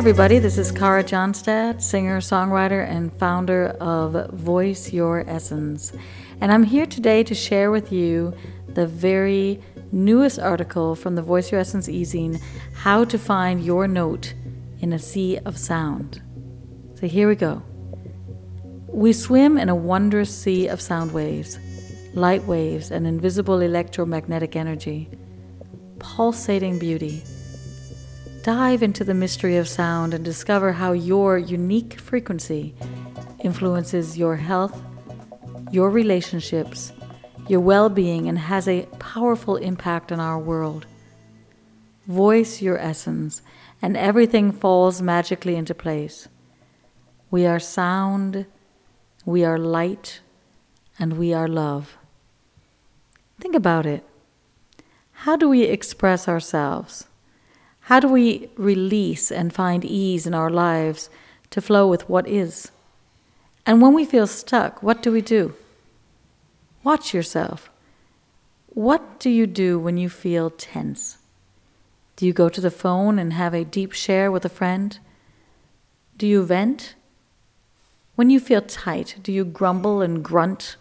everybody, this is Kara Johnstad, singer, songwriter, and founder of Voice Your Essence. And I'm here today to share with you the very newest article from the Voice Your Essence e-zine, How to Find Your Note in a Sea of Sound. So here we go. We swim in a wondrous sea of sound waves, light waves, and invisible electromagnetic energy, pulsating beauty. Dive into the mystery of sound and discover how your unique frequency influences your health, your relationships, your well-being, and has a powerful impact on our world. Voice your essence, and everything falls magically into place. We are sound, we are light, and we are love. Think about it. How do we express ourselves? How do we release and find ease in our lives to flow with what is? And when we feel stuck, what do we do? Watch yourself. What do you do when you feel tense? Do you go to the phone and have a deep share with a friend? Do you vent? When you feel tight, do you grumble and grunt?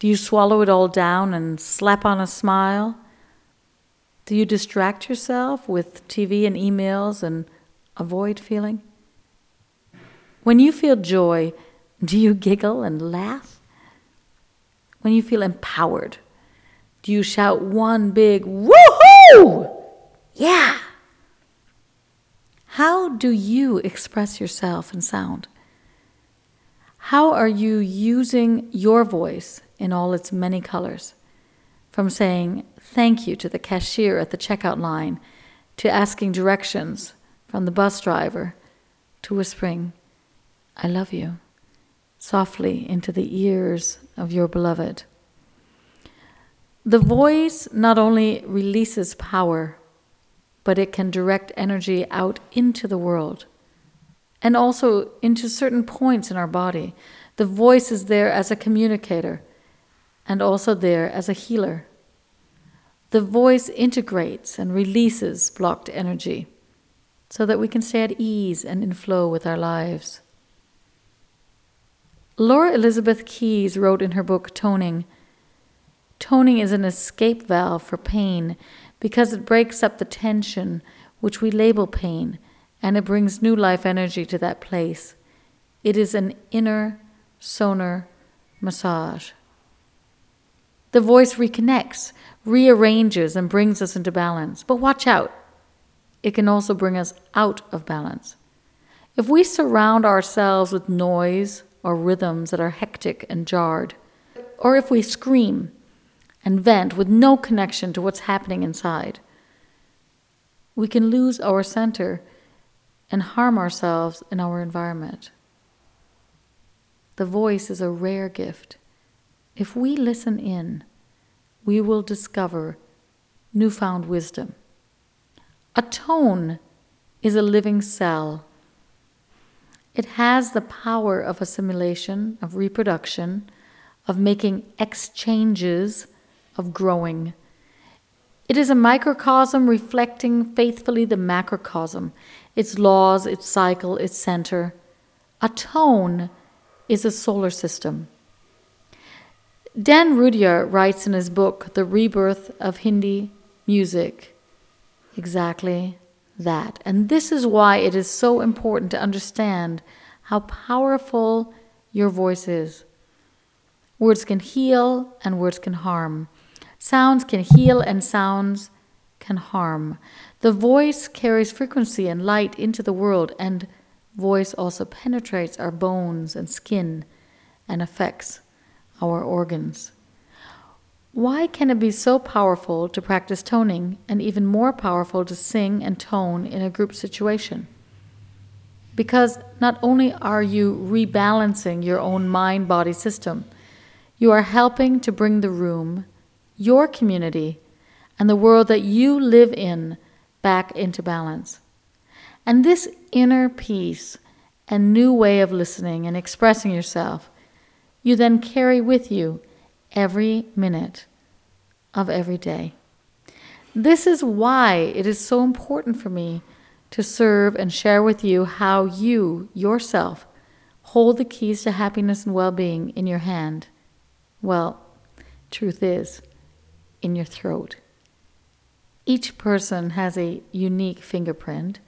Do you swallow it all down and slap on a smile? Do you distract yourself with TV and emails and avoid feeling? When you feel joy, do you giggle and laugh? When you feel empowered, do you shout one big woohoo? Yeah! How do you express yourself in sound? How are you using your voice in all its many colors? From saying thank you to the cashier at the checkout line, to asking directions from the bus driver, to whispering, I love you, softly into the ears of your beloved. The voice not only releases power, but it can direct energy out into the world, and also into certain points in our body. The voice is there as a communicator, and also there as a healer. The voice integrates and releases blocked energy so that we can stay at ease and in flow with our lives. Laura Elizabeth Keys wrote in her book Toning, "Toning is an escape valve for pain because it breaks up the tension which we label pain, and it brings new life energy to that place. It is an inner sonar massage." The voice reconnects, rearranges, and brings us into balance. But watch out. It can also bring us out of balance. If we surround ourselves with noise or rhythms that are hectic and jarred, or if we scream and vent with no connection to what's happening inside, we can lose our center and harm ourselves in our environment. The voice is a rare gift. If we listen in, we will discover newfound wisdom. A tone is a living cell. It has the power of assimilation, of reproduction, of making exchanges, of growing. It is a microcosm reflecting faithfully the macrocosm, its laws, its cycle, its center. A tone is a solar system. Dan Rudhyar writes in his book, The Rebirth of Hindi Music, exactly that. And this is why it is so important to understand how powerful your voice is. Words can heal and words can harm. Sounds can heal and sounds can harm. The voice carries frequency and light into the world, and voice also penetrates our bones and skin and affects our organs. Why can it be so powerful to practice toning and even more powerful to sing and tone in a group situation? Because not only are you rebalancing your own mind-body system, you are helping to bring the room, your community, and the world that you live in back into balance. And this inner peace and new way of listening and expressing yourself, you then carry with you every minute of every day. This is why it is so important for me to serve and share with you how you, yourself, hold the keys to happiness and well-being in your hand. Well, truth is, in your throat. Each person has a unique fingerprint.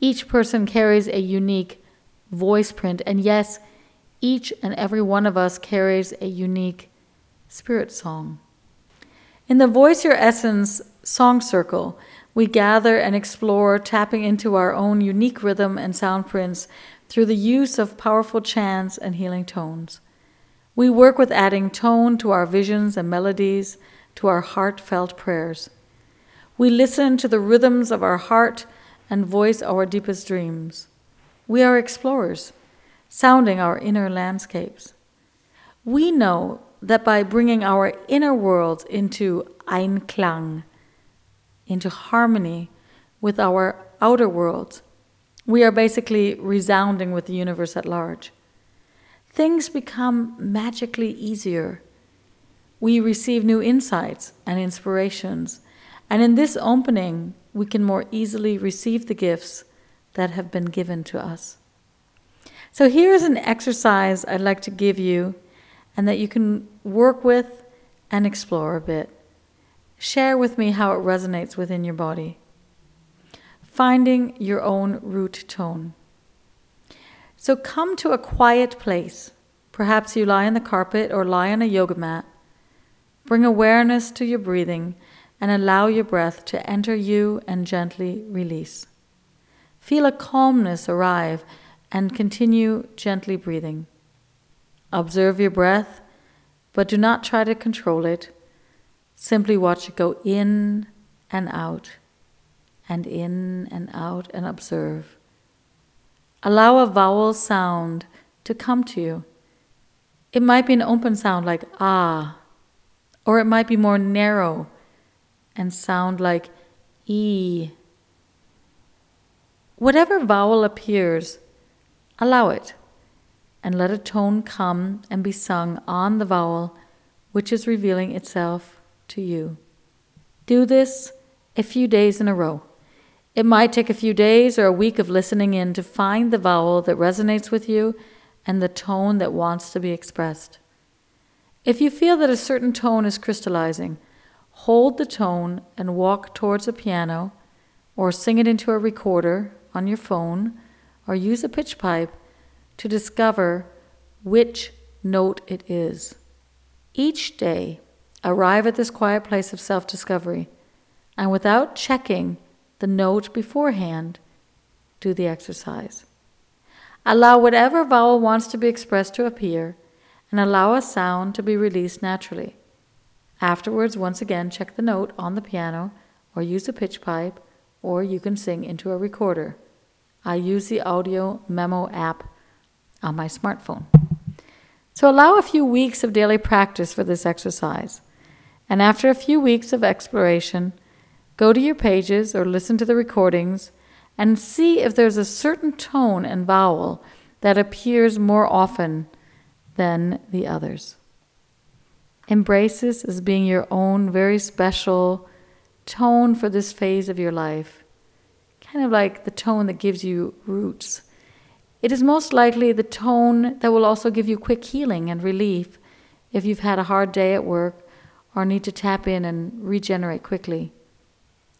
Each person carries a unique voice print. And yes, each and every one of us carries a unique spirit song. In the Voice Your Essence song circle, we gather and explore tapping into our own unique rhythm and sound prints through the use of powerful chants and healing tones. We work with adding tone to our visions and melodies, to our heartfelt prayers. We listen to the rhythms of our heart and voice our deepest dreams. We are explorers, sounding our inner landscapes. We know that by bringing our inner worlds into Einklang, into harmony with our outer worlds, we are basically resounding with the universe at large. Things become magically easier. We receive new insights and inspirations, and in this opening, we can more easily receive the gifts that have been given to us. So here is an exercise I'd like to give you and that you can work with and explore a bit. Share with me how it resonates within your body. Finding your own root tone. So come to a quiet place. Perhaps you lie on the carpet or lie on a yoga mat. Bring awareness to your breathing and allow your breath to enter you and gently release. Feel a calmness arrive and continue gently breathing. Observe your breath, but do not try to control it. Simply watch it go in and out, and in and out, and observe. Allow a vowel sound to come to you. It might be an open sound like ah, or it might be more narrow and sound like e. Whatever vowel appears, allow it, and let a tone come and be sung on the vowel which is revealing itself to you. Do this a few days in a row. It might take a few days or a week of listening in to find the vowel that resonates with you and the tone that wants to be expressed. If you feel that a certain tone is crystallizing, hold the tone and walk towards a piano or sing it into a recorder on your phone or use a pitch pipe to discover which note it is. Each day, arrive at this quiet place of self-discovery, and without checking the note beforehand, do the exercise. Allow whatever vowel wants to be expressed to appear, and allow a sound to be released naturally. Afterwards, once again, check the note on the piano, or use a pitch pipe, or you can sing into a recorder. I use the audio memo app on my smartphone. So allow a few weeks of daily practice for this exercise. And after a few weeks of exploration, go to your pages or listen to the recordings and see if there's a certain tone and vowel that appears more often than the others. Embrace this as being your own very special tone for this phase of your life, kind of like the tone that gives you roots. It is most likely the tone that will also give you quick healing and relief if you've had a hard day at work or need to tap in and regenerate quickly.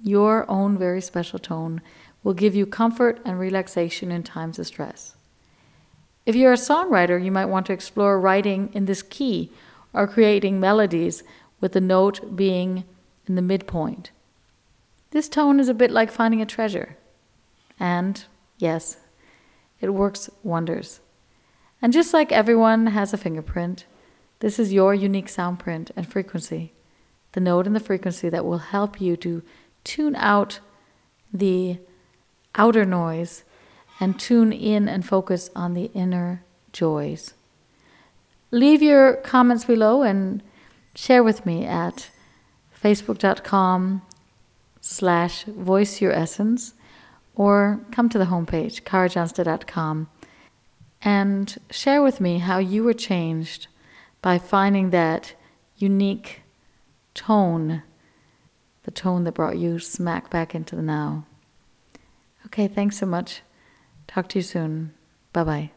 Your own very special tone will give you comfort and relaxation in times of stress. If you're a songwriter, you might want to explore writing in this key or creating melodies with the note being in the midpoint. This tone is a bit like finding a treasure. And yes, it works wonders. And just like everyone has a fingerprint, this is your unique sound print and frequency, the note and the frequency that will help you to tune out the outer noise and tune in and focus on the inner joys. Leave your comments below and share with me at facebook.com/voiceyouressence or come to the homepage, karajohnstad.com, and share with me how you were changed by finding that unique tone, the tone that brought you smack back into the now. Okay, thanks so much. Talk to you soon. Bye-bye.